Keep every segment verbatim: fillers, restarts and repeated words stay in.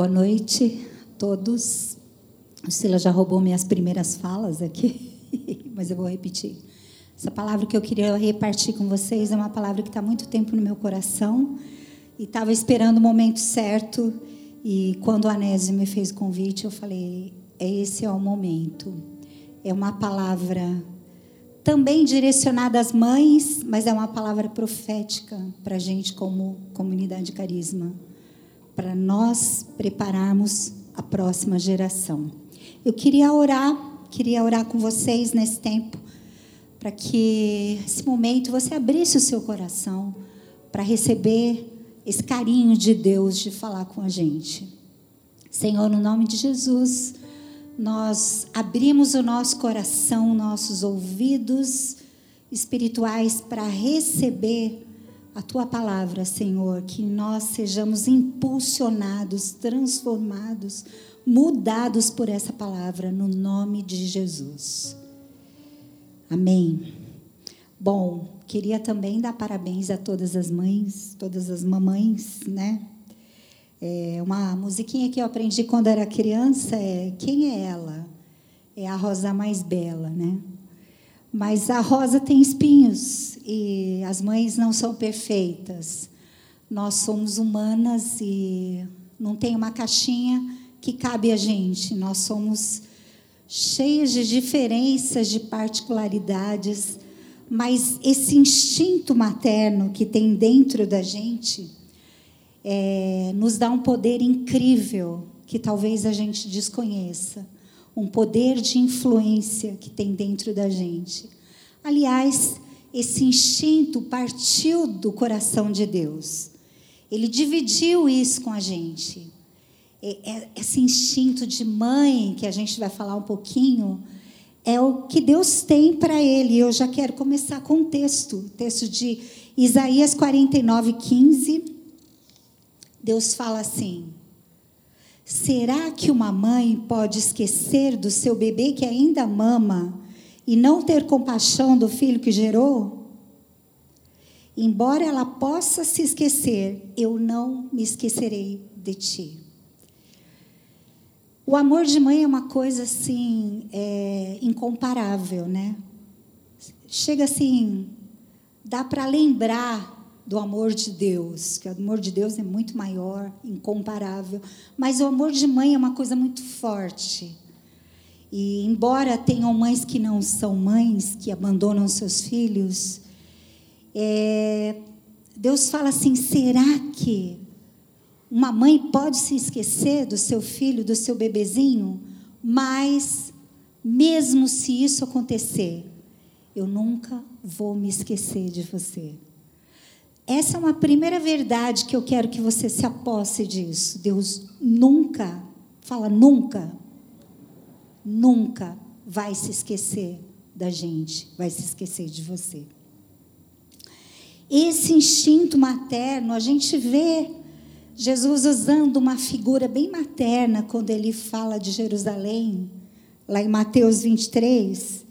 Boa noite a todos. O Silas já roubou minhas primeiras falas aqui, mas eu vou repetir. Essa palavra que eu queria repartir com vocês é uma palavra que está há muito tempo no meu coração e estava esperando o momento certo. E quando o Anésio me fez o convite, eu falei, esse é o momento. É uma palavra também direcionada às mães, mas é uma palavra profética para a gente como comunidade Carisma, para nós prepararmos a próxima geração. Eu queria orar, queria orar com vocês nesse tempo, para que nesse momento você abrisse o seu coração para receber esse carinho de Deus de falar com a gente. Senhor, no nome de Jesus, nós abrimos o nosso coração, nossos ouvidos espirituais para receber a Tua palavra, Senhor, que nós sejamos impulsionados, transformados, mudados por essa palavra, no nome de Jesus. Amém. Bom, queria também dar parabéns a todas as mães, todas as mamães, né? É uma musiquinha que eu aprendi quando era criança é Quem é ela? É a rosa mais bela, né? Mas a rosa tem espinhos e as mães não são perfeitas. Nós somos humanas e não tem uma caixinha que cabe a gente. Nós somos cheias de diferenças, de particularidades, mas esse instinto materno que tem dentro da gente é, nos dá um poder incrível que talvez a gente desconheça, um poder de influência que tem dentro da gente. Aliás, esse instinto partiu do coração de Deus. Ele dividiu isso com a gente. Esse instinto de mãe, que a gente vai falar um pouquinho, é o que Deus tem para ele. Eu já quero começar com um texto, o texto de Isaías quarenta e nove, quinze. Deus fala assim, será que uma mãe pode esquecer do seu bebê que ainda mama e não ter compaixão do filho que gerou? Embora ela possa se esquecer, eu não me esquecerei de ti. O amor de mãe é uma coisa, assim, é, incomparável, né? Chega, assim, dá para lembrar do amor de Deus, que o amor de Deus é muito maior, incomparável, mas o amor de mãe é uma coisa muito forte. E, embora tenham mães que não são mães, que abandonam seus filhos, é, Deus fala assim, será que uma mãe pode se esquecer do seu filho, do seu bebezinho, mas mesmo se isso acontecer, eu nunca vou me esquecer de você. Essa é uma primeira verdade que eu quero que você se aposse disso. Deus nunca, fala nunca, nunca vai se esquecer da gente, vai se esquecer de você. Esse instinto materno, a gente vê Jesus usando uma figura bem materna quando ele fala de Jerusalém, lá em Mateus vinte e três,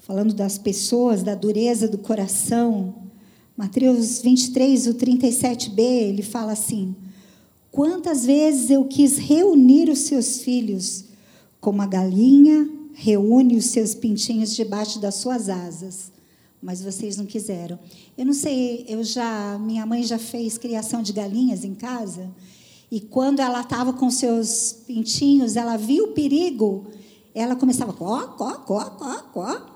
falando das pessoas, da dureza do coração. Mateus vinte e três, o trinta e sete b, ele fala assim, quantas vezes eu quis reunir os seus filhos, como a galinha reúne os seus pintinhos debaixo das suas asas. Mas vocês não quiseram. Eu não sei, eu já, minha mãe já fez criação de galinhas em casa, e quando ela estava com seus pintinhos, ela viu o perigo, ela começava có, có, có, có, có,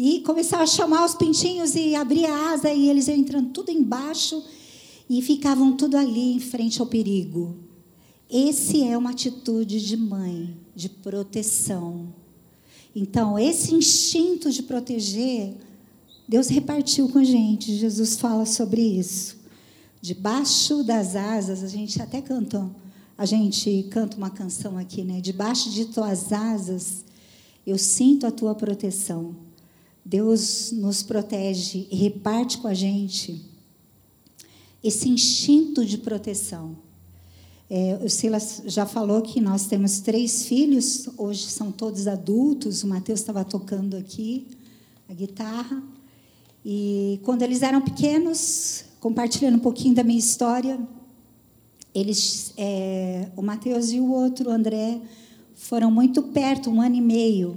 e começava a chamar os pintinhos e abria a asa, e eles iam entrando tudo embaixo e ficavam tudo ali em frente ao perigo. Essa é uma atitude de mãe, de proteção. Então, esse instinto de proteger, Deus repartiu com a gente, Jesus fala sobre isso. Debaixo das asas, a gente até canta, a gente canta uma canção aqui, né? Debaixo de tuas asas, eu sinto a tua proteção. Deus nos protege e reparte com a gente esse instinto de proteção. É, o Silas já falou que nós temos três filhos, hoje são todos adultos, o Mateus estava tocando aqui a guitarra. E quando eles eram pequenos, compartilhando um pouquinho da minha história, Eles, é, o Mateus e o outro, o André, foram muito perto, um ano e meio.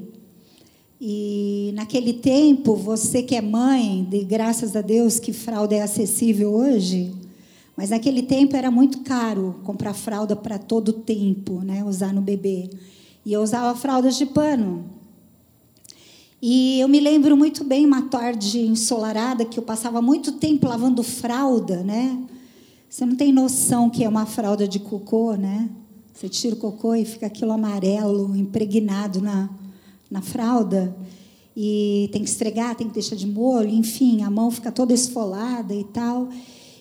E, naquele tempo, você que é mãe, de, graças a Deus que fralda é acessível hoje, mas naquele tempo era muito caro comprar fralda para todo o tempo, né, usar no bebê. E eu usava fraldas de pano. E eu me lembro muito bem uma tarde ensolarada que eu passava muito tempo lavando fralda, né? Você não tem noção que é uma fralda de cocô, né? Você tira o cocô e fica aquilo amarelo, impregnado na, na fralda. E tem que estregar, tem que deixar de molho, enfim, a mão fica toda esfolada e tal.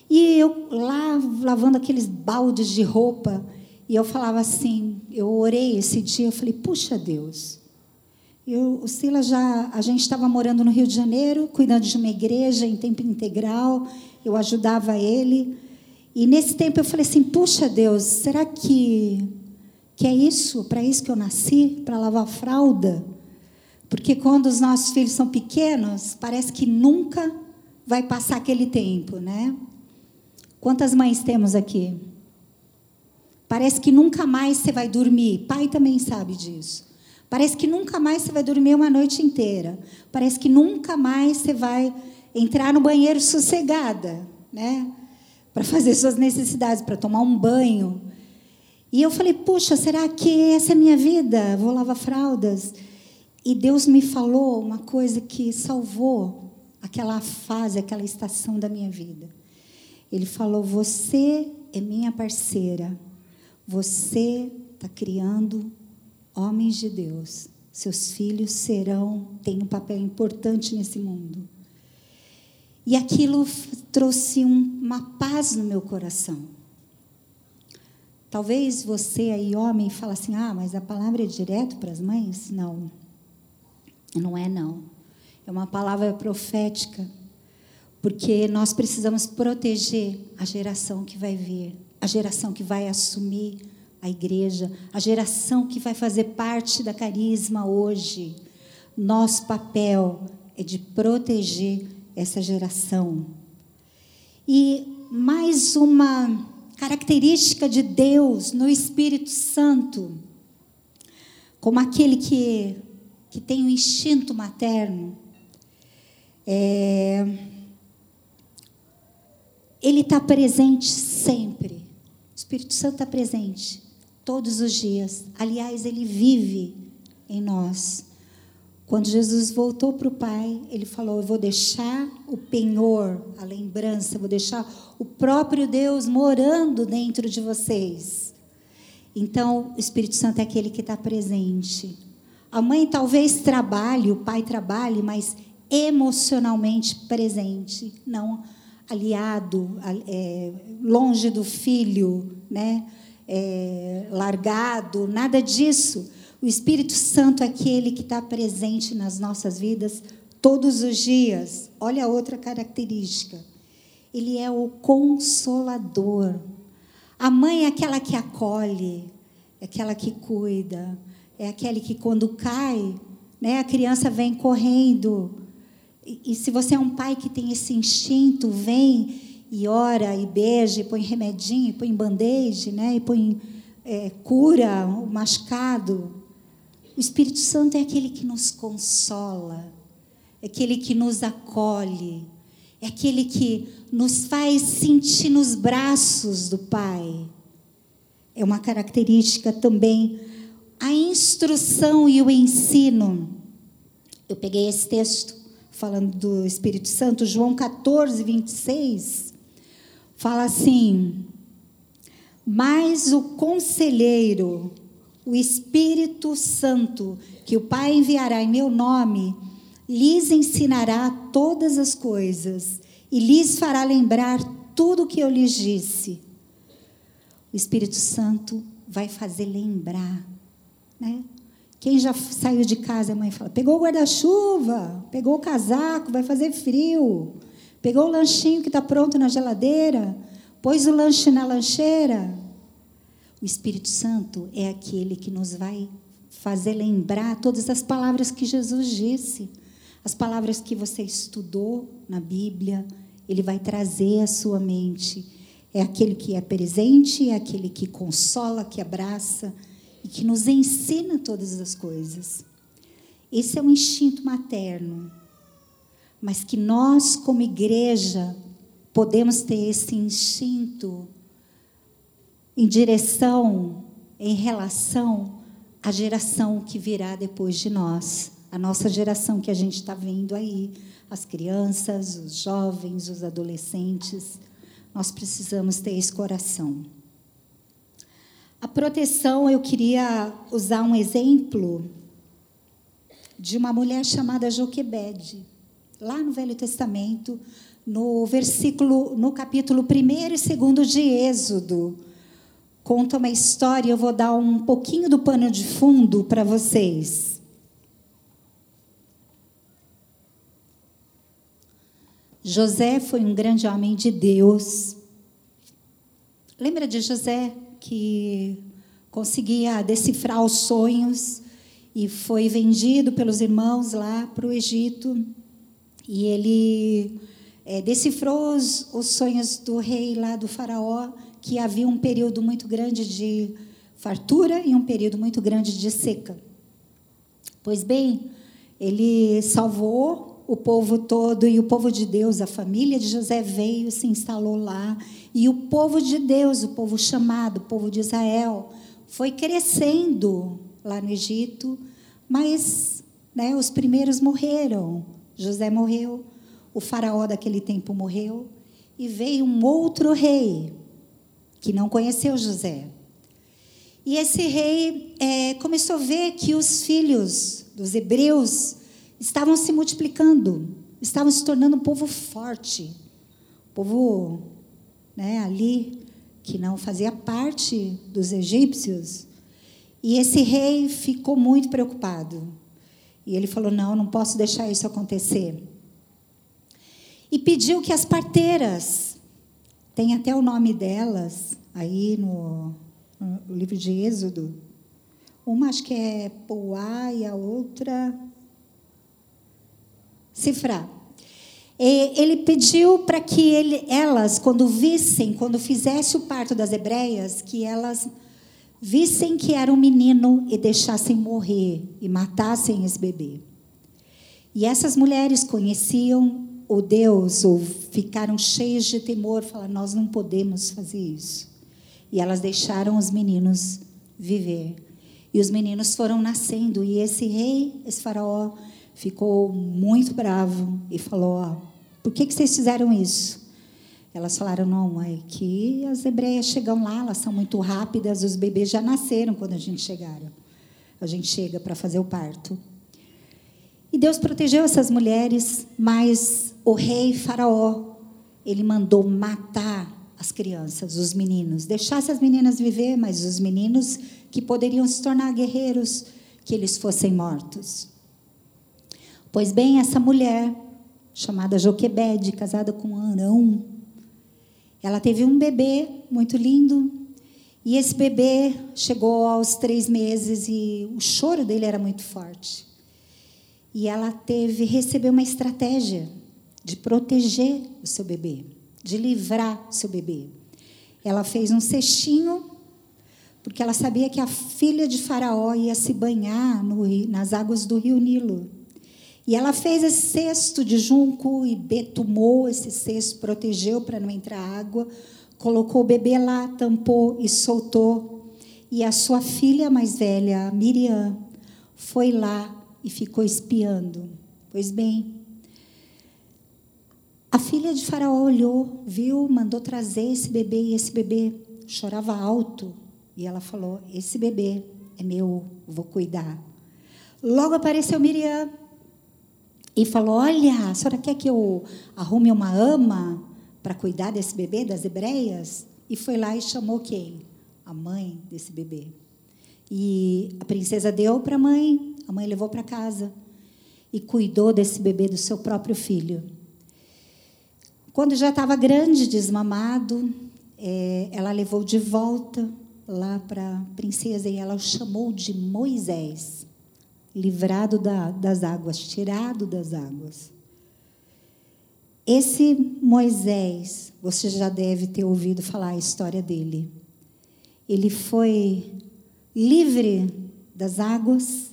E eu lá, lavando aqueles baldes de roupa, e eu falava assim, eu orei esse dia, eu falei, puxa Deus. Eu, o Silas já, a gente estava morando no Rio de Janeiro, cuidando de uma igreja em tempo integral, eu ajudava ele. E, nesse tempo, eu falei assim, puxa, Deus, será que, que é isso? Para isso que eu nasci? Para lavar fralda? Porque, quando os nossos filhos são pequenos, parece que nunca vai passar aquele tempo, né? Quantas mães temos aqui? Parece que nunca mais você vai dormir. Pai também sabe disso. Parece que nunca mais você vai dormir uma noite inteira. Parece que nunca mais você vai entrar no banheiro sossegada, né? Para fazer suas necessidades, para tomar um banho. E eu falei, puxa, será que essa é a minha vida? Vou lavar fraldas. E Deus me falou uma coisa que salvou aquela fase, aquela estação da minha vida. Ele falou, você é minha parceira. Você está criando homens de Deus. Seus filhos serão, têm um papel importante nesse mundo. E aquilo trouxe uma paz no meu coração. Talvez você aí, homem, fale assim, ah, mas a palavra é direto para as mães? Não. Não é, não. É uma palavra profética, porque nós precisamos proteger a geração que vai vir, a geração que vai assumir a igreja, a geração que vai fazer parte da Carisma hoje. Nosso papel é de proteger essa geração. E mais uma característica de Deus no Espírito Santo, como aquele que, que tem o instinto materno, é, ele está presente sempre. O Espírito Santo está presente todos os dias. Aliás, ele vive em nós. Quando Jesus voltou para o Pai, ele falou, eu vou deixar o penhor, a lembrança, eu vou deixar o próprio Deus morando dentro de vocês. Então, o Espírito Santo é aquele que está presente. A mãe talvez trabalhe, o pai trabalhe, mas emocionalmente presente, não aliado, é, longe do filho, né? É, largado, nada disso. O Espírito Santo é aquele que está presente nas nossas vidas todos os dias. Olha outra característica. Ele é o consolador. A mãe é aquela que acolhe, é aquela que cuida, é aquele que quando cai, né, a criança vem correndo. E, e se você é um pai que tem esse instinto, vem e ora, e beija, e põe remedinho, e põe band-aid, né, e põe é, cura o machucado. O Espírito Santo é aquele que nos consola, é aquele que nos acolhe, é aquele que nos faz sentir nos braços do Pai. É uma característica também a instrução e o ensino. Eu peguei esse texto falando do Espírito Santo, João catorze, vinte e seis, fala assim, mas o conselheiro, o Espírito Santo, que o Pai enviará em meu nome, lhes ensinará todas as coisas e lhes fará lembrar tudo o que eu lhes disse. O Espírito Santo vai fazer lembrar, né? Quem já saiu de casa, a mãe fala, pegou o guarda-chuva, pegou o casaco, vai fazer frio, pegou o lanchinho que está pronto na geladeira, pôs o lanche na lancheira. O Espírito Santo é aquele que nos vai fazer lembrar todas as palavras que Jesus disse, as palavras que você estudou na Bíblia, ele vai trazer à sua mente. É aquele que é presente, é aquele que consola, que abraça e que nos ensina todas as coisas. Esse é um instinto materno, mas que nós, como igreja, podemos ter esse instinto em direção, em relação à geração que virá depois de nós, a nossa geração que a gente está vendo aí, as crianças, os jovens, os adolescentes. Nós precisamos ter esse coração. A proteção, eu queria usar um exemplo de uma mulher chamada Joquebede, lá no Velho Testamento, no versículo, no capítulo primeiro e segundo de Êxodo, conta uma história. Eu vou dar um pouquinho do pano de fundo para vocês. José foi um grande homem de Deus. Lembra de José, que conseguia decifrar os sonhos e foi vendido pelos irmãos lá para o Egito, e ele é, decifrou os, os sonhos do rei lá do faraó, que havia um período muito grande de fartura e um período muito grande de seca. Pois bem, ele salvou o povo todo, e o povo de Deus, a família de José veio, se instalou lá, e o povo de Deus, o povo chamado, o povo de Israel, foi crescendo lá no Egito, mas né, os primeiros morreram. José morreu, o faraó daquele tempo morreu, e veio um outro rei que não conheceu José. E esse rei é, começou a ver que os filhos dos hebreus estavam se multiplicando, estavam se tornando um povo forte, um povo né, ali que não fazia parte dos egípcios. E esse rei ficou muito preocupado. E ele falou, não, não posso deixar isso acontecer. E pediu que as parteiras, tem até o nome delas aí no, no livro de Êxodo, uma acho que é Poá e a outra Zípora. Ele pediu para que ele, elas, quando vissem, quando fizesse o parto das hebreias, que elas vissem que era um menino e deixassem morrer e matassem esse bebê. E essas mulheres conheciam o Deus, ou ficaram cheias de temor, falaram, nós não podemos fazer isso. E elas deixaram os meninos viver. E os meninos foram nascendo, e esse rei, esse faraó, ficou muito bravo e falou, ó, por que que vocês fizeram isso? Elas falaram, não, mãe, que as hebreias chegam lá, elas são muito rápidas, os bebês já nasceram quando a gente chegaram. A gente chega para fazer o parto. E Deus protegeu essas mulheres, mas o rei faraó, ele mandou matar as crianças, os meninos. Deixasse as meninas viver, mas os meninos que poderiam se tornar guerreiros, que eles fossem mortos. Pois bem, essa mulher, chamada Joquebede, casada com Arão, ela teve um bebê muito lindo, e esse bebê chegou aos três meses e o choro dele era muito forte. E ela teve, recebeu uma estratégia de proteger o seu bebê, de livrar o seu bebê. Ela fez um cestinho, porque ela sabia que a filha de Faraó ia se banhar no, nas águas do rio Nilo. E ela fez esse cesto de junco e betumou esse cesto, protegeu para não entrar água, colocou o bebê lá, tampou e soltou. E a sua filha mais velha, a Miriam, foi lá e ficou espiando. Pois bem, a filha de Faraó olhou, viu, mandou trazer esse bebê, e esse bebê chorava alto. E ela falou, esse bebê é meu, vou cuidar. Logo apareceu Miriam e falou, olha, a senhora quer que eu arrume uma ama para cuidar desse bebê, das hebreias? E foi lá e chamou quem? A mãe desse bebê. E a princesa deu para a mãe, a mãe levou para casa e cuidou desse bebê, do seu próprio filho. Quando já estava grande, desmamado, é, ela levou de volta lá para a princesa, e ela o chamou de Moisés, livrado da, das águas, tirado das águas. Esse Moisés, você já deve ter ouvido falar a história dele. Ele foi livre das águas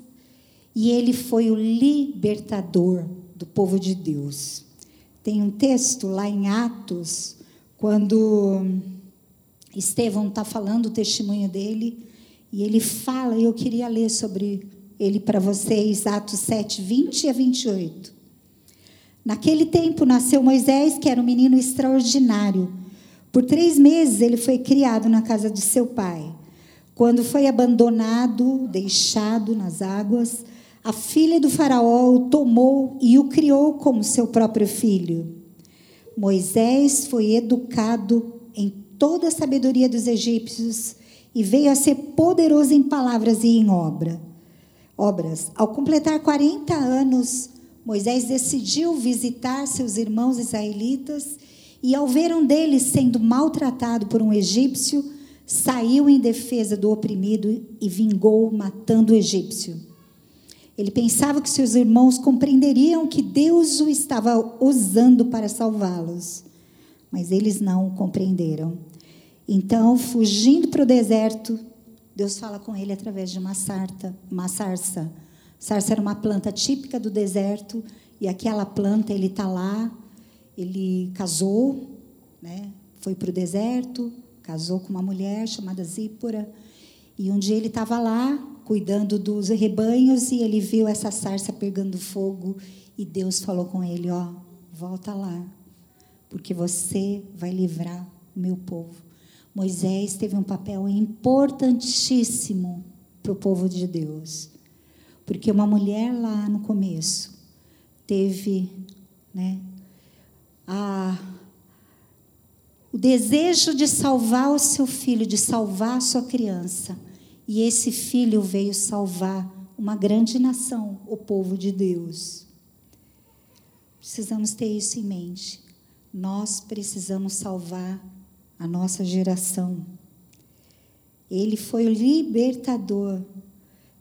e ele foi o libertador do povo de Deus. Tem um texto lá em Atos, quando Estevão está falando o testemunho dele, e ele fala, e eu queria ler sobre ele para vocês, Atos sete, vinte a vinte e oito. Naquele tempo nasceu Moisés, que era um menino extraordinário. Por três meses ele foi criado na casa de seu pai. Quando foi abandonado, deixado nas águas, a filha do Faraó o tomou e o criou como seu próprio filho. Moisés foi educado em toda a sabedoria dos egípcios e veio a ser poderoso em palavras e em obra. obras. Ao completar quarenta anos, Moisés decidiu visitar seus irmãos israelitas e, ao ver um deles sendo maltratado por um egípcio, saiu em defesa do oprimido e vingou matando o egípcio. Ele pensava que seus irmãos compreenderiam que Deus o estava usando para salvá-los, mas eles não o compreenderam. Então, fugindo para o deserto, Deus fala com ele através de uma sarta, uma sarça. Sarça era uma planta típica do deserto, e aquela planta, ele está lá, ele casou, né? Foi para o deserto, casou com uma mulher chamada Zípora, e um dia ele estava lá, cuidando dos rebanhos, e ele viu essa sarça pegando fogo, e Deus falou com ele, ó, volta lá, porque você vai livrar o meu povo. Moisés teve um papel importantíssimo para o povo de Deus, porque uma mulher lá no começo teve, né, a, o desejo de salvar o seu filho, de salvar a sua criança, e esse filho veio salvar uma grande nação, o povo de Deus. Precisamos ter isso em mente. Nós precisamos salvar a nossa geração. Ele foi o libertador.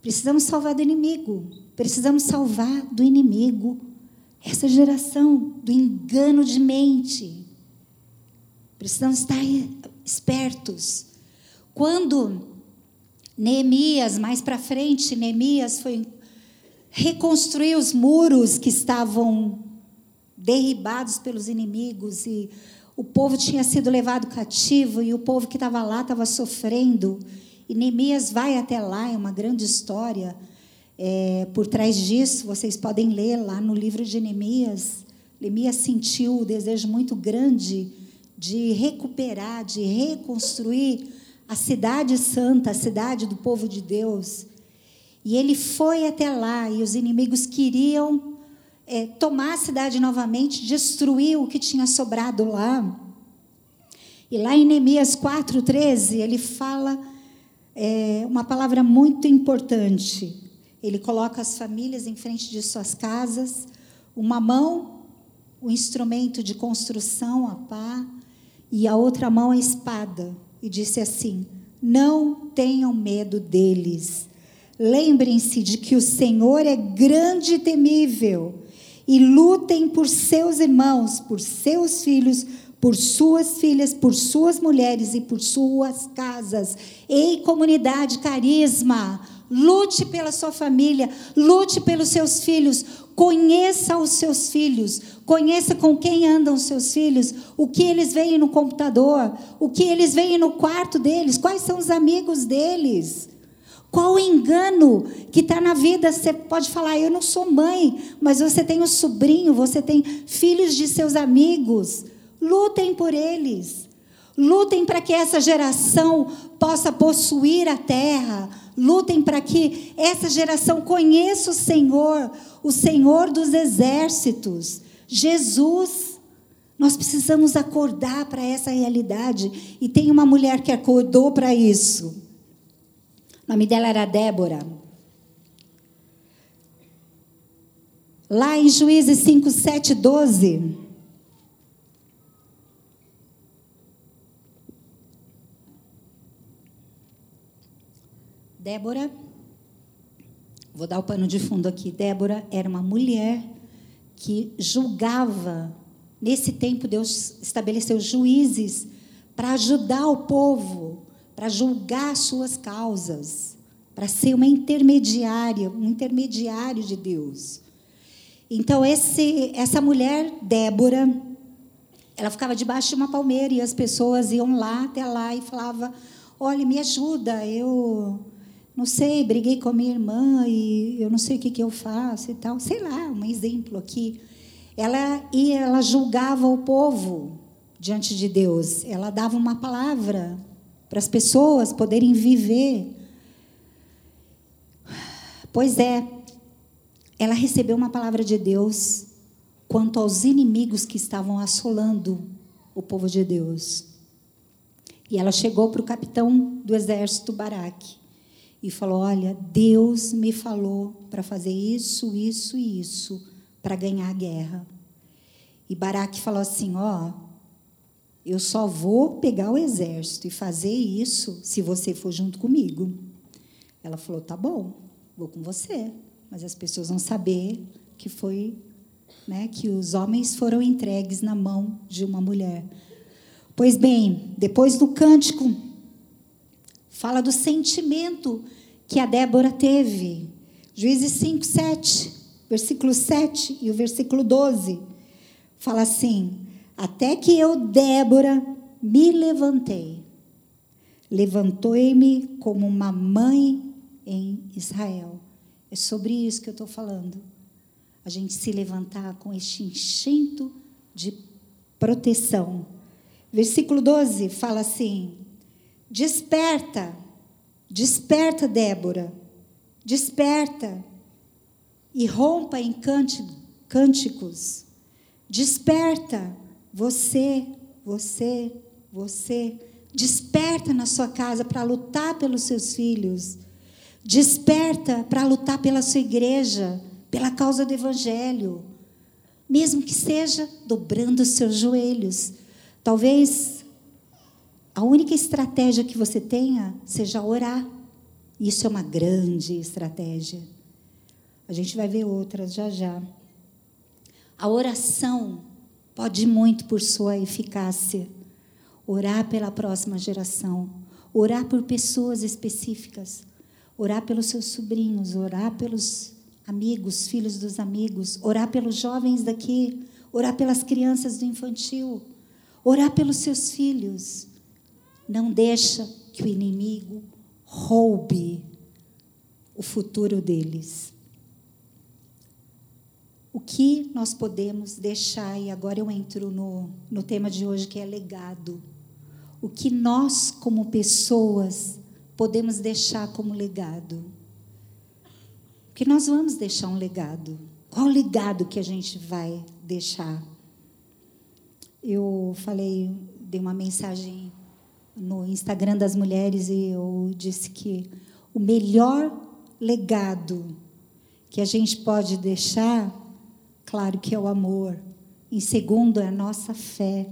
Precisamos salvar do inimigo. Precisamos salvar do inimigo essa geração do engano de mente. Precisamos estar espertos. Quando Neemias, mais para frente, Neemias foi reconstruir os muros que estavam derribados pelos inimigos e o povo tinha sido levado cativo e o povo que estava lá estava sofrendo. E Neemias vai até lá, é uma grande história. É, por trás disso, vocês podem ler lá no livro de Neemias. Neemias sentiu o desejo muito grande de recuperar, de reconstruir a cidade santa, a cidade do povo de Deus. E ele foi até lá e os inimigos queriam É, tomar a cidade novamente, destruir o que tinha sobrado lá. E lá em Neemias quatro, treze, ele fala é, uma palavra muito importante. Ele coloca as famílias em frente de suas casas, uma mão, o instrumento de construção, a pá, e a outra mão a espada. E disse assim, não tenham medo deles. Lembrem-se de que o Senhor é grande e temível. E lutem por seus irmãos, por seus filhos, por suas filhas, por suas mulheres e por suas casas. Ei, comunidade, carisma, lute pela sua família, lute pelos seus filhos, conheça os seus filhos, conheça com quem andam os seus filhos, o que eles veem no computador, o que eles veem no quarto deles, quais são os amigos deles. Qual o engano que está na vida? Você pode falar, eu não sou mãe, mas você tem um sobrinho, você tem filhos de seus amigos. Lutem por eles. Lutem para que essa geração possa possuir a terra. Lutem para que essa geração conheça o Senhor, o Senhor dos exércitos, Jesus. Nós precisamos acordar para essa realidade. E tem uma mulher que acordou para isso. O nome dela era Débora. Lá em Juízes cinco, sete, doze. Débora, vou dar o pano de fundo aqui. Débora era uma mulher que julgava Nesse tempo, Deus estabeleceu juízes para ajudar o povo, para julgar suas causas, para ser uma intermediária, um intermediário de Deus. Então, esse, essa mulher, Débora, ela ficava debaixo de uma palmeira e as pessoas iam lá até lá e falavam, olha, me ajuda, eu não sei, briguei com a minha irmã e eu não sei o que, que eu faço e tal. Sei lá, um exemplo aqui. Ela, e ela julgava o povo diante de Deus. Ela dava uma palavra para as pessoas poderem viver. Pois é, ela recebeu uma palavra de Deus quanto aos inimigos que estavam assolando o povo de Deus. E ela chegou para o capitão do exército, Baraque, e falou, olha, Deus me falou para fazer isso, isso e isso, para ganhar a guerra. E Baraque falou assim, ó, eu só vou pegar o exército e fazer isso se você for junto comigo. Ela falou, tá bom, vou com você. Mas as pessoas vão saber que foi, né, que os homens foram entregues na mão de uma mulher. Pois bem, depois do cântico, fala do sentimento que a Débora teve. Juízes cinco, sete, versículo sete e o versículo doze. Fala assim, até que eu, Débora, me levantei. Levantei-me como uma mãe em Israel. É sobre isso que eu estou falando. A gente se levantar com este instinto de proteção. Versículo doze fala assim, desperta, desperta, Débora, desperta e rompa em cânticos. Desperta, você, você, você. Desperta na sua casa para lutar pelos seus filhos. Desperta para lutar pela sua igreja, pela causa do evangelho, mesmo que seja dobrando os seus joelhos. Talvez a única estratégia que você tenha seja orar. Isso é uma grande estratégia. A gente vai ver outras já já. A oração pode ir muito por sua eficácia. Orar pela próxima geração, orar por pessoas específicas, orar pelos seus sobrinhos, orar pelos amigos, filhos dos amigos, orar pelos jovens daqui, orar pelas crianças do infantil, orar pelos seus filhos. Não deixa que o inimigo roube o futuro deles. O que nós podemos deixar, e agora eu entro no, no tema de hoje, que é legado. O que nós, como pessoas, podemos deixar como legado? Porque nós vamos deixar um legado. Qual o legado que a gente vai deixar? Eu falei, dei uma mensagem no Instagram das mulheres e eu disse que o melhor legado que a gente pode deixar, claro que é o amor. Em segundo, é a nossa fé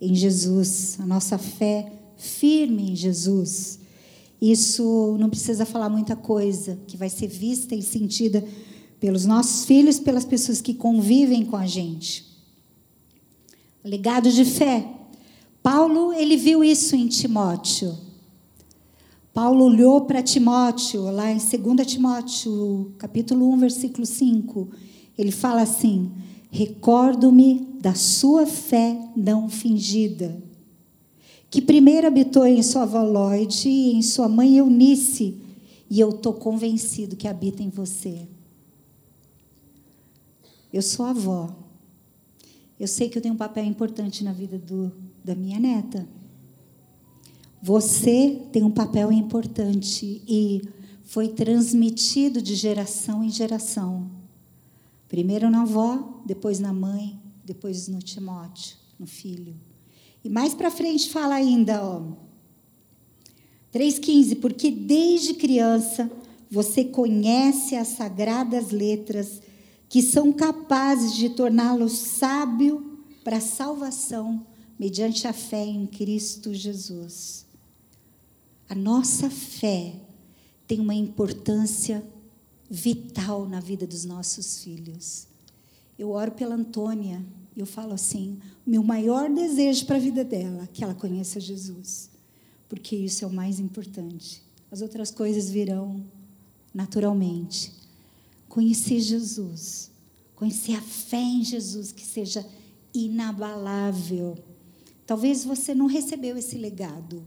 em Jesus, a nossa fé firme em Jesus. Isso não precisa falar muita coisa, que vai ser vista e sentida pelos nossos filhos, pelas pessoas que convivem com a gente. Legado de fé. Paulo, ele viu isso em Timóteo. Paulo olhou para Timóteo, lá em dois Timóteo, capítulo um, versículo cinco. Ele fala assim, recordo-me da sua fé não fingida, que primeiro habitou em sua avó Loide e em sua mãe Eunice, e eu estou convencido que habita em você. Eu sou avó. Eu sei que eu tenho um papel importante na vida do, da minha neta. Você tem um papel importante e foi transmitido de geração em geração. Primeiro na avó, depois na mãe, depois no Timóteo, no filho. E mais para frente fala ainda, ó, três quinze, porque desde criança você conhece as sagradas letras que são capazes de torná-lo sábio para a salvação mediante a fé em Cristo Jesus. A nossa fé tem uma importância vital na vida dos nossos filhos. Eu oro pela Antônia, Eu falo assim, meu maior desejo para a vida dela, que ela conheça Jesus, porque isso é o mais importante. As outras coisas virão naturalmente. Conhecer Jesus, conhecer a fé em Jesus, que seja inabalável. Talvez você não recebeu esse legado.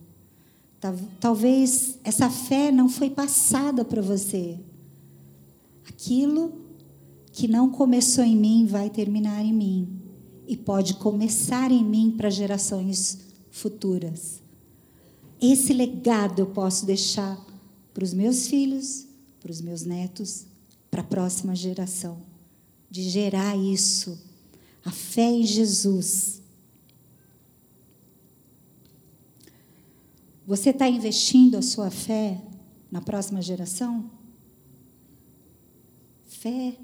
Talvez essa fé não foi passada para você. Aquilo que não começou em mim vai terminar em mim. E pode começar em mim para gerações futuras. Esse legado eu posso deixar para os meus filhos, para os meus netos, para a próxima geração. De gerar isso, a fé em Jesus. Você está investindo a sua fé na próxima geração? Fé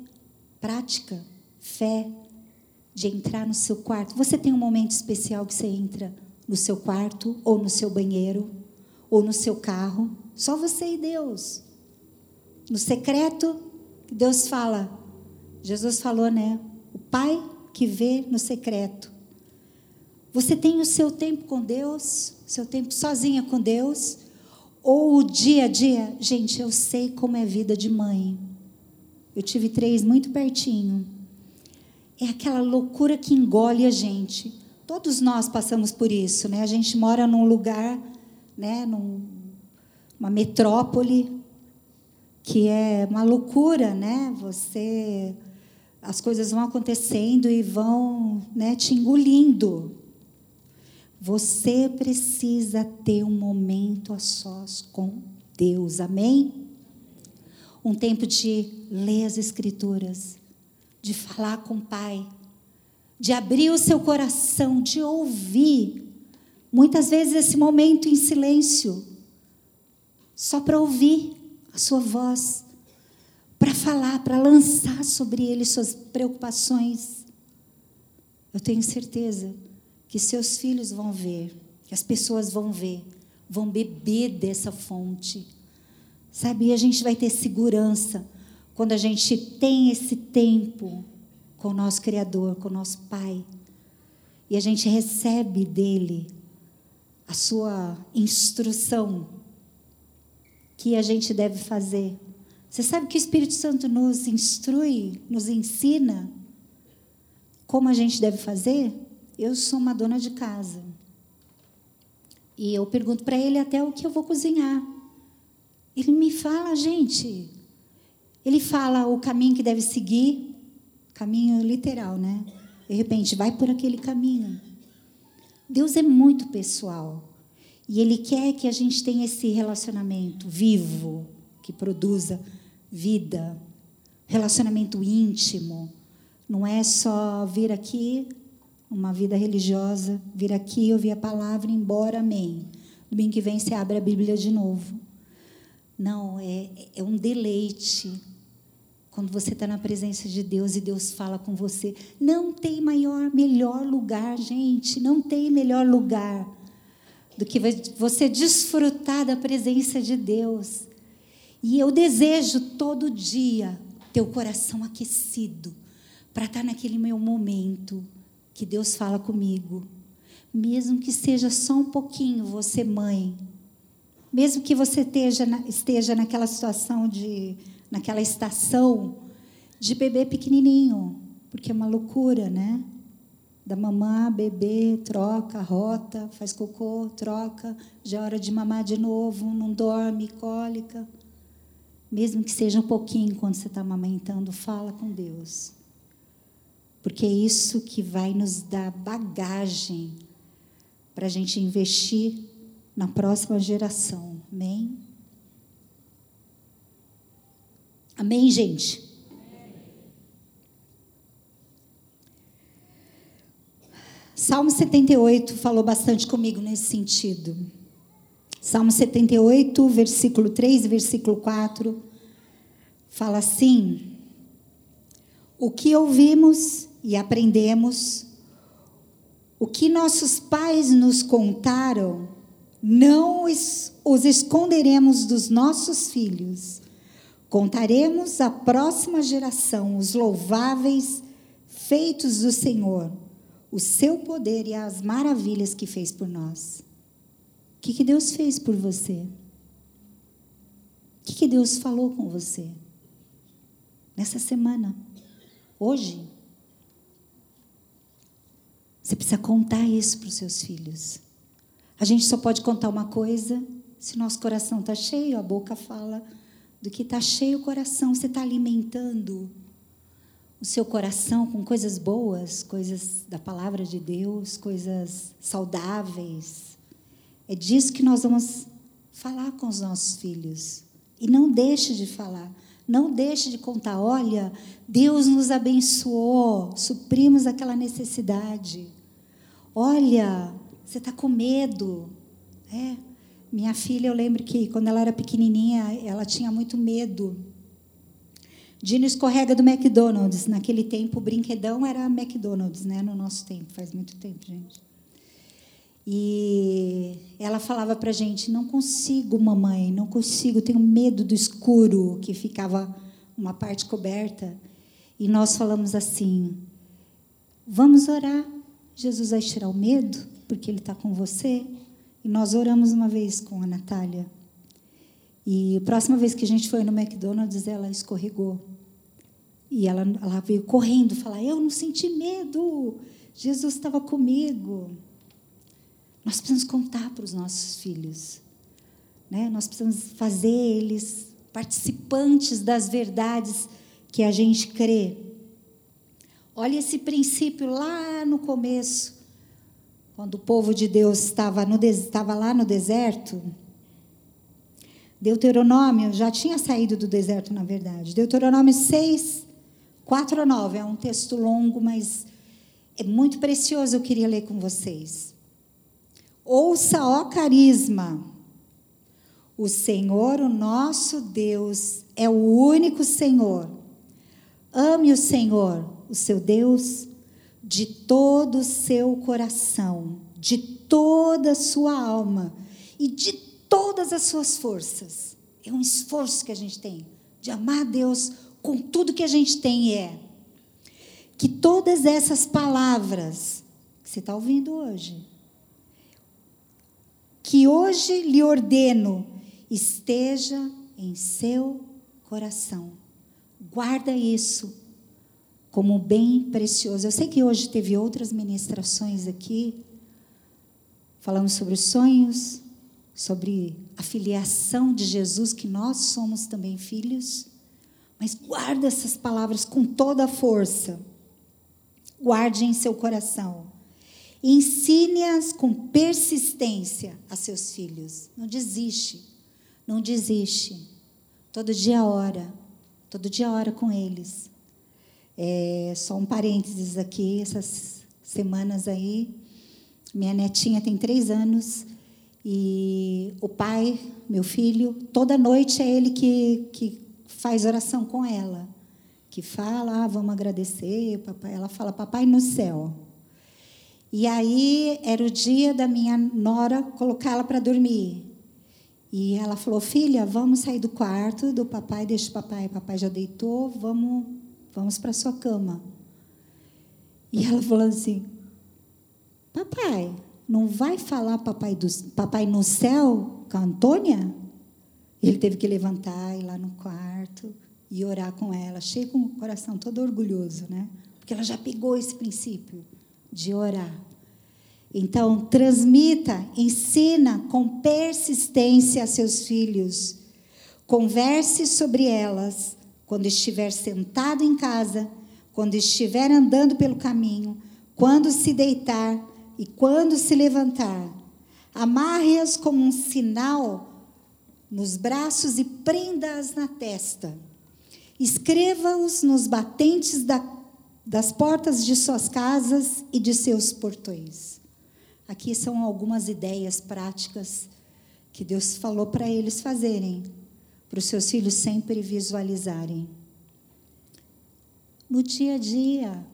prática, fé de entrar no seu quarto. Você tem um momento especial que você entra no seu quarto, ou no seu banheiro, ou no seu carro, só você e Deus. No secreto, Deus fala, Jesus falou, né? O Pai que vê no secreto. Você tem o seu tempo com Deus, seu tempo sozinha com Deus, ou o dia a dia? Gente, eu sei como é a vida de mãe. Eu tive três muito pertinho. É aquela loucura que engole a gente. Todos nós passamos por isso, né? A gente mora num lugar, né? Numa metrópole que é uma loucura, né? Você, as coisas vão acontecendo e vão, né, te engolindo. Você precisa ter um momento a sós com Deus, amém? Um tempo de ler as Escrituras, de falar com o Pai, de abrir o seu coração, de ouvir. Muitas vezes esse momento em silêncio, só para ouvir a sua voz, para falar, para lançar sobre ele suas preocupações. Eu tenho certeza que seus filhos vão ver, que as pessoas vão ver, vão beber dessa fonte. Sabe, a gente vai ter segurança quando a gente tem esse tempo com o nosso Criador, com o nosso Pai. E a gente recebe dele a sua instrução que a gente deve fazer. Você sabe que o Espírito Santo nos instrui, nos ensina como a gente deve fazer? Eu sou uma dona de casa. E eu pergunto para ele até o que eu vou cozinhar. Ele me fala, gente, ele fala o caminho que deve seguir, caminho literal, né? De repente, vai por aquele caminho. Deus é muito pessoal e Ele quer que a gente tenha esse relacionamento vivo, que produza vida, relacionamento íntimo. Não é só vir aqui, uma vida religiosa, vir aqui, ouvir a palavra e ir embora, amém. Domingo que vem você abre a Bíblia de novo. Não, é, é um deleite quando você está na presença de Deus e Deus fala com você. Não tem maior, melhor lugar, gente, não tem melhor lugar do que você desfrutar da presença de Deus. E eu desejo todo dia ter o coração aquecido para estar naquele meu momento que Deus fala comigo. Mesmo que seja só um pouquinho, você, mãe, mesmo que você esteja, esteja naquela situação, de, naquela estação de bebê pequenininho, porque é uma loucura, né? Da mamar, bebê, troca, rota, faz cocô, troca, já é hora de mamar de novo, não dorme, cólica. Mesmo que seja um pouquinho, quando você está amamentando, fala com Deus. Porque é isso que vai nos dar bagagem para a gente investir na próxima geração, amém? Amém, gente? Amém. Salmo setenta e oito falou bastante comigo nesse sentido. Salmo setenta e oito, versículo três, versículo quatro, fala assim: o que ouvimos e aprendemos, o que nossos pais nos contaram, não os esconderemos dos nossos filhos. Contaremos à próxima geração os louváveis feitos do Senhor, o seu poder e as maravilhas que fez por nós. O que, que Deus fez por você? O que, que Deus falou com você? Nessa semana, hoje, você precisa contar isso para os seus filhos. A gente só pode contar uma coisa se o nosso coração está cheio, a boca fala do que está cheio o coração. Você está alimentando o seu coração com coisas boas, coisas da palavra de Deus, coisas saudáveis. É disso que nós vamos falar com os nossos filhos. E não deixe de falar, não deixe de contar. Olha, Deus nos abençoou, suprimos aquela necessidade. Olha, você está com medo. É. Minha filha, eu lembro que quando ela era pequenininha, ela tinha muito medo. Dino escorrega do McDonald's. Naquele tempo, o brinquedão era McDonald's, né? No nosso tempo, faz muito tempo, gente. E ela falava para a gente, não consigo, mamãe, não consigo, tenho medo do escuro, que ficava uma parte coberta. E nós falamos assim, vamos orar, Jesus vai tirar o medo, porque Ele está com você. E nós oramos uma vez com a Natália. E a próxima vez que a gente foi no McDonald's, ela escorregou. E ela, ela veio correndo, falar, eu não senti medo, Jesus estava comigo. Nós precisamos contar para os nossos filhos, né? Nós precisamos fazer eles participantes das verdades que a gente crê. Olha esse princípio lá no começo, quando o povo de Deus estava, no, estava lá no deserto. Deuteronômio, já tinha saído do deserto, na verdade. Deuteronômio seis, quatro a nove, é um texto longo, mas é muito precioso, eu queria ler com vocês. Ouça, ó carisma, o Senhor, o nosso Deus, é o único Senhor. Ame o Senhor, o seu Deus, de todo o seu coração, de toda a sua alma e de todas as suas forças. É um esforço que a gente tem de amar a Deus com tudo que a gente tem e é. Que todas essas palavras que você está ouvindo hoje, que hoje lhe ordeno, esteja em seu coração. Guarda isso como um bem precioso. Eu sei que hoje teve outras ministrações aqui, falamos sobre os sonhos, sobre a filiação de Jesus, que nós somos também filhos, mas guarda essas palavras com toda a força. Guarde em seu coração. Ensine-as com persistência a seus filhos. Não desiste, não desiste. Todo dia ora, todo dia ora com eles. É, só um parênteses aqui, essas semanas aí, minha netinha tem três anos e o pai, meu filho, toda noite é ele que, que faz oração com ela, que fala, ah, vamos agradecer, papai. Ela fala, papai no céu. E aí, era o dia da minha nora colocá-la para dormir. E ela falou, filha, vamos sair do quarto do papai, deixa o papai, papai já deitou, vamos, vamos para a sua cama. E ela falou assim, papai, não vai falar papai, do, papai no céu com a Antônia? Ele teve que levantar, ir lá no quarto e orar com ela. Cheio com o coração todo orgulhoso, né? Porque ela já pegou esse princípio de orar. Então, transmita, ensina com persistência a seus filhos. Converse sobre elas quando estiver sentado em casa, quando estiver andando pelo caminho, quando se deitar e quando se levantar. Amarre-as como um sinal nos braços e prenda-as na testa. Escreva-os nos batentes da das portas de suas casas e de seus portões. Aqui são algumas ideias práticas que Deus falou para eles fazerem, para os seus filhos sempre visualizarem. No dia a dia,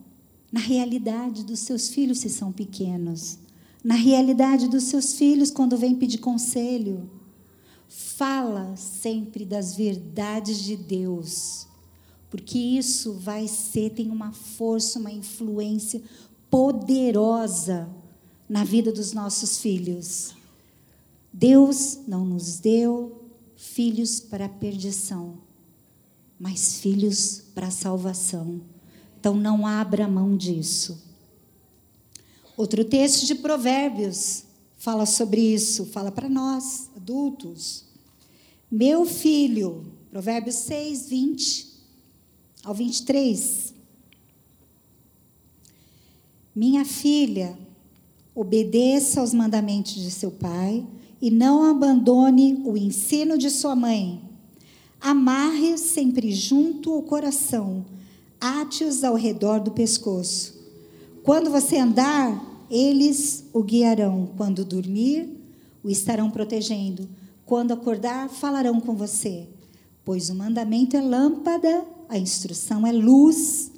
na realidade dos seus filhos, se são pequenos, na realidade dos seus filhos, quando vem pedir conselho, fala sempre das verdades de Deus, porque isso vai ser, tem uma força, uma influência poderosa na vida dos nossos filhos. Deus não nos deu filhos para a perdição, mas filhos para a salvação. Então não abra mão disso. Outro texto de Provérbios fala sobre isso, fala para nós, adultos. Meu filho, Provérbios seis, vinte ao vinte e três. Minha filha, obedeça aos mandamentos de seu pai e não abandone o ensino de sua mãe. Amarre-os sempre junto ao coração, ate-os ao redor do pescoço. Quando você andar, eles o guiarão. Quando dormir, o estarão protegendo. Quando acordar, falarão com você. Pois o mandamento é lâmpada, a instrução é luz,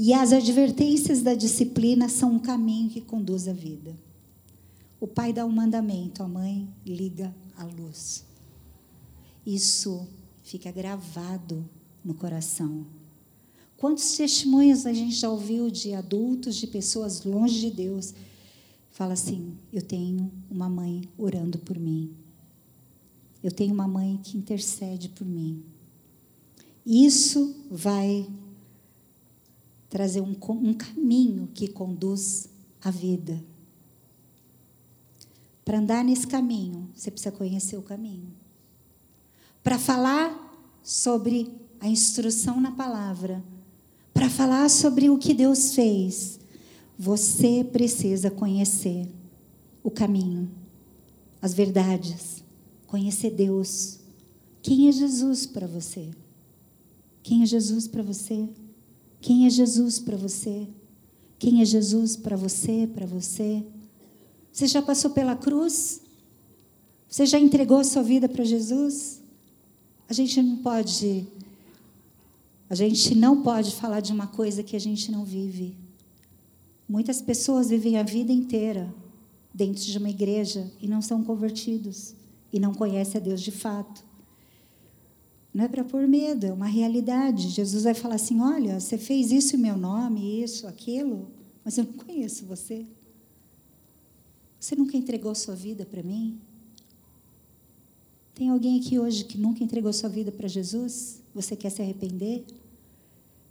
e as advertências da disciplina são um caminho que conduz à vida. O pai dá um mandamento, a mãe liga a luz. Isso fica gravado no coração. Quantos testemunhos a gente já ouviu de adultos, de pessoas longe de Deus? Fala assim, eu tenho uma mãe orando por mim. Eu tenho uma mãe que intercede por mim. Isso vai trazer um, um caminho que conduz à vida. Para andar nesse caminho, você precisa conhecer o caminho. Para falar sobre a instrução na palavra, para falar sobre o que Deus fez, você precisa conhecer o caminho, as verdades, conhecer Deus. Quem é Jesus para você? Quem é Jesus para você? Quem é Jesus para você? Quem é Jesus para você, para você? Você já passou pela cruz? Você já entregou a sua vida para Jesus? A gente não pode, a gente não pode falar de uma coisa que a gente não vive. Muitas pessoas vivem a vida inteira dentro de uma igreja e não são convertidos e não conhecem a Deus de fato. Não é para pôr medo, é uma realidade. Jesus vai falar assim, olha, você fez isso em meu nome, isso, aquilo, mas eu não conheço você. Você nunca entregou sua vida para mim? Tem alguém aqui hoje que nunca entregou sua vida para Jesus? Você quer se arrepender?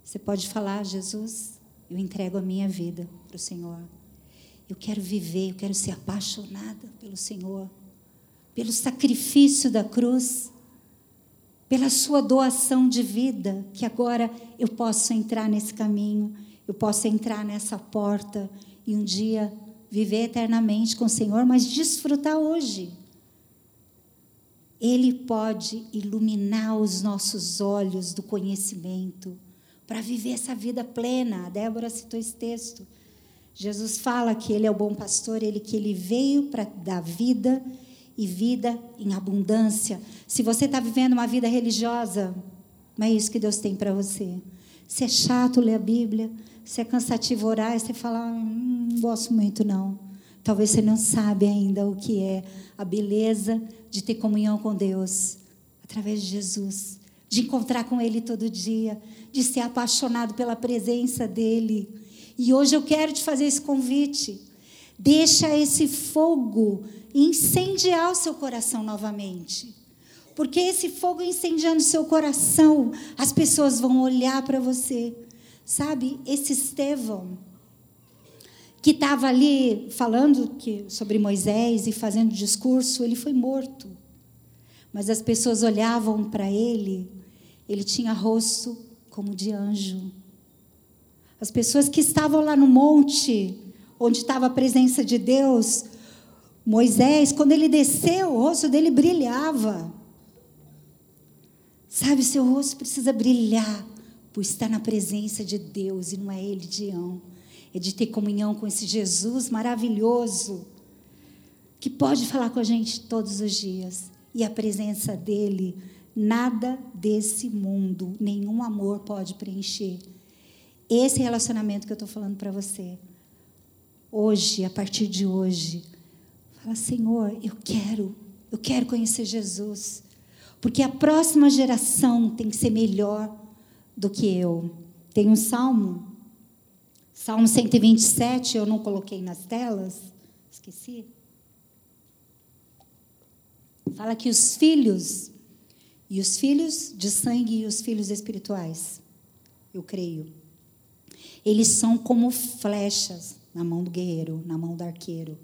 Você pode falar, Jesus, eu entrego a minha vida para o Senhor. Eu quero viver, eu quero ser apaixonada pelo Senhor, pelo sacrifício da cruz, pela sua doação de vida, que agora eu posso entrar nesse caminho, eu posso entrar nessa porta e um dia viver eternamente com o Senhor, mas desfrutar hoje. Ele pode iluminar os nossos olhos do conhecimento para viver essa vida plena. A Débora citou esse texto. Jesus fala que ele é o bom pastor, ele, que ele veio para dar vida e vida em abundância. Se você está vivendo uma vida religiosa, não é isso que Deus tem para você. Se é chato ler a Bíblia, se é cansativo orar, e você fala, hum, não gosto muito não. Talvez você não sabe ainda o que é a beleza de ter comunhão com Deus através de Jesus, de encontrar com Ele todo dia, de ser apaixonado pela presença dEle. E hoje eu quero te fazer esse convite. Deixa esse fogo incendiar o seu coração novamente. Porque esse fogo incendiando o seu coração, as pessoas vão olhar para você. Sabe, esse Estevão, que estava ali falando que, sobre Moisés e fazendo discurso, ele foi morto. Mas as pessoas olhavam para ele, ele tinha rosto como de anjo. As pessoas que estavam lá no monte, onde estava a presença de Deus, Moisés, quando ele desceu, o rosto dele brilhava. Sabe, seu rosto precisa brilhar por estar na presença de Deus, e não é ele de anjo. É de ter comunhão com esse Jesus maravilhoso, que pode falar com a gente todos os dias. E a presença dele, nada desse mundo, nenhum amor pode preencher. Esse relacionamento que eu estou falando para você, hoje, a partir de hoje, fala, Senhor, eu quero, eu quero conhecer Jesus, porque a próxima geração tem que ser melhor do que eu. Tem um salmo, Salmo cento e vinte e sete, eu não coloquei nas telas, esqueci. Fala que os filhos, e os filhos de sangue e os filhos espirituais, eu creio, eles são como flechas na mão do guerreiro, na mão do arqueiro.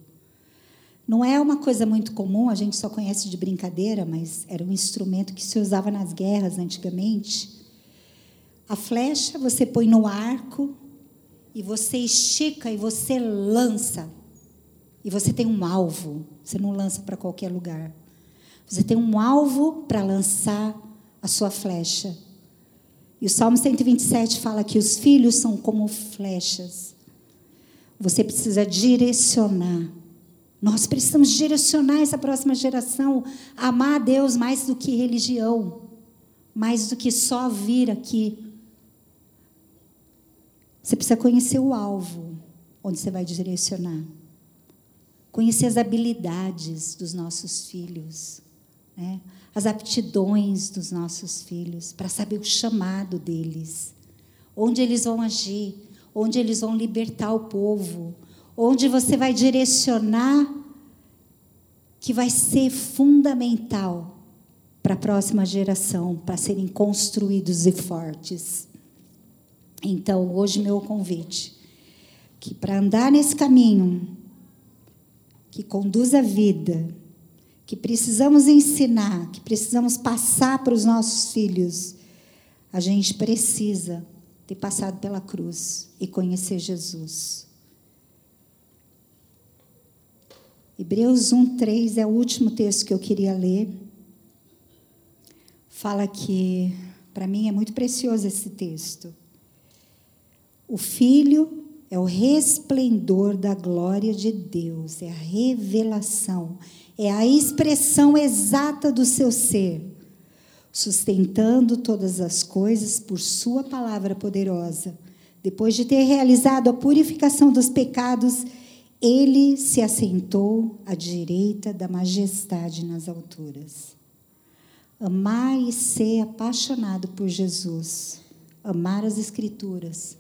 Não é uma coisa muito comum, a gente só conhece de brincadeira, mas era um instrumento que se usava nas guerras antigamente. A flecha você põe no arco e você estica e você lança. E você tem um alvo, você não lança para qualquer lugar. Você tem um alvo para lançar a sua flecha. E o Salmo cento e vinte e sete fala que os filhos são como flechas. Você precisa direcionar. Nós precisamos direcionar essa próxima geração a amar a Deus mais do que religião, mais do que só vir aqui. Você precisa conhecer o alvo onde você vai direcionar, conhecer as habilidades dos nossos filhos, né? As aptidões dos nossos filhos, para saber o chamado deles, onde eles vão agir, onde eles vão libertar o povo, onde você vai direcionar, que vai ser fundamental para a próxima geração, para serem construídos e fortes. Então, hoje, meu convite, que para andar nesse caminho que conduz à vida, que precisamos ensinar, que precisamos passar para os nossos filhos, a gente precisa ter passado pela cruz e conhecer Jesus. Hebreus um, três é o último texto que eu queria ler. Fala que, para mim, é muito precioso esse texto. O Filho é o resplendor da glória de Deus, é a revelação, é a expressão exata do seu ser, sustentando todas as coisas por sua palavra poderosa. Depois de ter realizado a purificação dos pecados, Ele se assentou à direita da majestade nas alturas. Amar e ser apaixonado por Jesus, amar as Escrituras,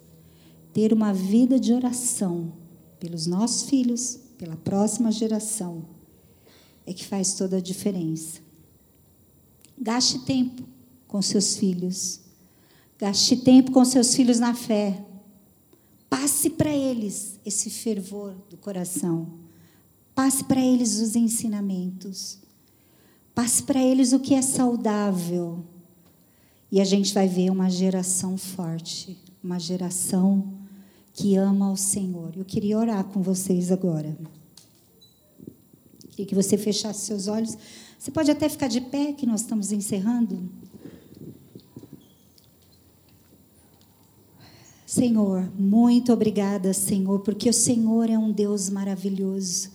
ter uma vida de oração pelos nossos filhos, pela próxima geração, é que faz toda a diferença. Gaste tempo com seus filhos, gaste tempo com seus filhos na fé. Passe para eles esse fervor do coração. Passe para eles os ensinamentos. Passe para eles o que é saudável. E a gente vai ver uma geração forte, uma geração que ama ao Senhor. Eu queria orar com vocês agora. Queria que você fechasse seus olhos. Você pode até ficar de pé, que nós estamos encerrando. Senhor, muito obrigada, Senhor, porque o Senhor é um Deus maravilhoso.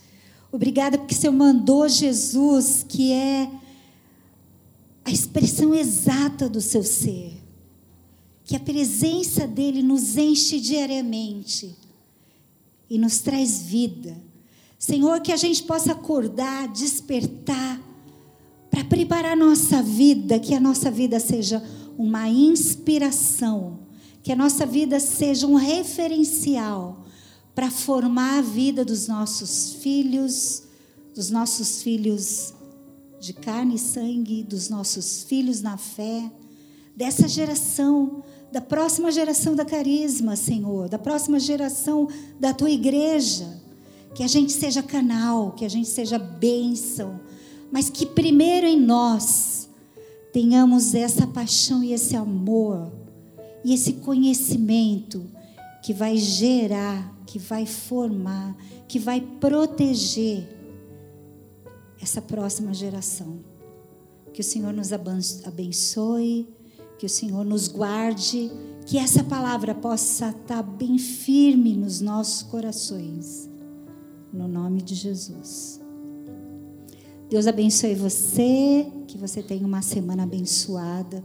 Obrigada porque o Senhor mandou Jesus, que é a expressão exata do seu ser, que a presença dele nos enche diariamente e nos traz vida. Senhor, que a gente possa acordar, despertar, para preparar a nossa vida, que a nossa vida seja uma inspiração, que a nossa vida seja um referencial para formar a vida dos nossos filhos, dos nossos filhos de carne e sangue, dos nossos filhos na fé, dessa geração, da próxima geração da Carisma, Senhor, da próxima geração da Tua Igreja, que a gente seja canal, que a gente seja bênção, mas que primeiro em nós tenhamos essa paixão e esse amor, e esse conhecimento que vai gerar, que vai formar, que vai proteger essa próxima geração. Que o Senhor nos abençoe, que o Senhor nos guarde, que essa palavra possa estar bem firme nos nossos corações. No nome de Jesus. Deus abençoe você, que você tenha uma semana abençoada.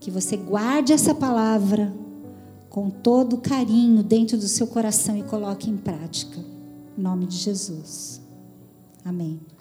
Que você guarde essa palavra com todo carinho dentro do seu coração e coloque em prática. Em nome de Jesus. Amém.